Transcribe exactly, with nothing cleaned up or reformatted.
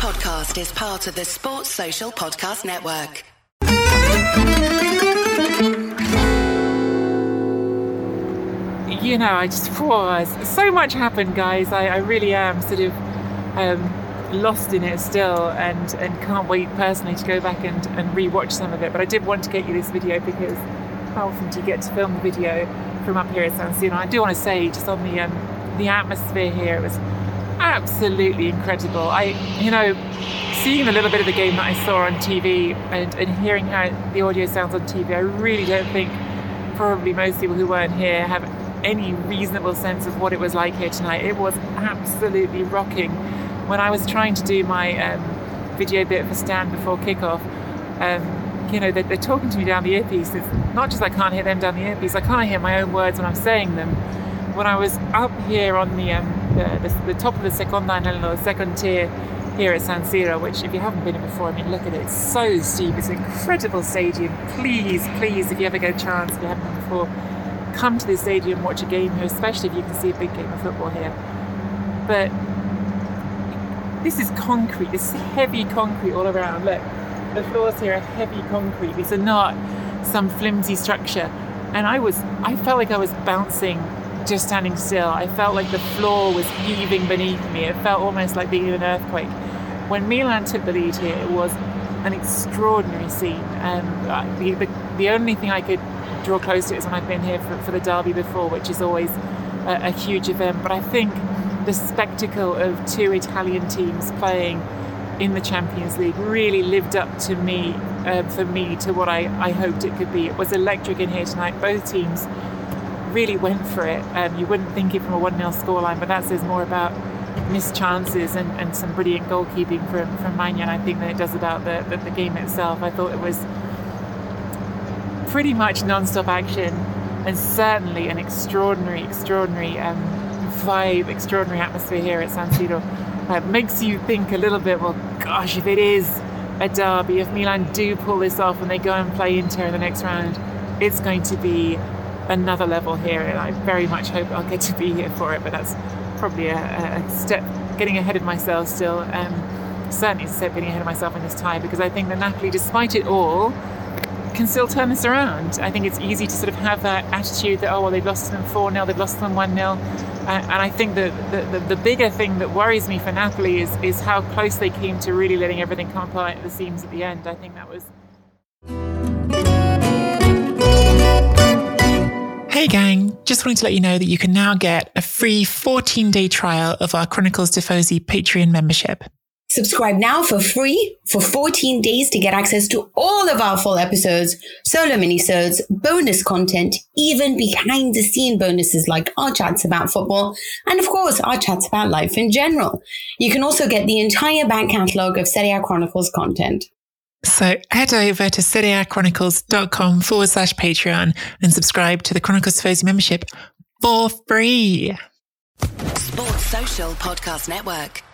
podcast is part of the Sports Social Podcast Network. You know, I just pause. So much happened, guys. I, I really am sort of um, lost in it still, and, and can't wait personally to go back and, and re-watch some of it. But I did want to get you this video because how often do you get to film the video from up here at San Siro? I do want to say, just on the um, the atmosphere here, it was absolutely incredible. I, you know, seeing a little bit of the game that I saw on T V and, and hearing how the audio sounds on T V, I really don't think probably most people who weren't here have any reasonable sense of what it was like here tonight. It was absolutely rocking. When I was trying to do my um, video bit for Stan before kickoff, um, you know, they're, they're talking to me down the earpiece. It's not just I can't hear them down the earpiece, I can't hear my own words when I'm saying them. When I was up here on the um, The, the, the top of the seconda anello, the second tier here at San Siro, which if you haven't been in before, I mean, look at it, it's so steep, it's an incredible stadium. Please, please, if you ever get a chance, if you haven't been before, come to this stadium and watch a game here, especially if you can see a big game of football here. But this is concrete, this is heavy concrete all around. Look, the floors here are heavy concrete, these are not some flimsy structure. And I was, I felt like I was bouncing just standing still. I felt like the floor was heaving beneath me. It felt almost like being in an earthquake. When Milan took the lead here, it was an extraordinary scene. Um, the, the, the only thing I could draw close to is when I've been here for, for the derby before, which is always a, a huge event. But I think the spectacle of two Italian teams playing in the Champions League really lived up to me, uh, for me, to what I, I hoped it could be. It was electric in here tonight. Both teams really went for it. Um, you wouldn't think it from a one nil scoreline, but that says more about missed chances and, and some brilliant goalkeeping from, from Maignan, I think, than it does about the, the, the game itself. I thought it was pretty much non-stop action, and certainly an extraordinary, extraordinary um, vibe, extraordinary atmosphere here at San Siro. It uh, makes you think a little bit, well, gosh, if it is a derby, if Milan do pull this off and they go and play Inter in the next round, it's going to be another level here, and I very much hope I'll get to be here for it, but that's probably a, a step getting ahead of myself still. Um, certainly a step getting ahead of myself in this tie, because I think that Napoli, despite it all, can still turn this around. I think it's easy to sort of have that attitude that, oh well, they've lost to them four nil, they've lost to them one nil, and, and I think that the, the, the bigger thing that worries me for Napoli is, is how close they came to really letting everything come apart at the seams at the end. I think that was... Hey gang, just wanted to let you know that you can now get a free fourteen-day trial of our Chronicles Tifosi Patreon membership. Subscribe now for free for fourteen days to get access to all of our full episodes, solo minisodes, bonus content, even behind-the-scene bonuses like our chats about football, and of course, our chats about life in general. You can also get the entire back catalogue of Serie A Chronicles content. So head over to serieachronicles dot com forward slash patreon and subscribe to the Chronicles Tifosi membership for free. Sports Social Podcast Network.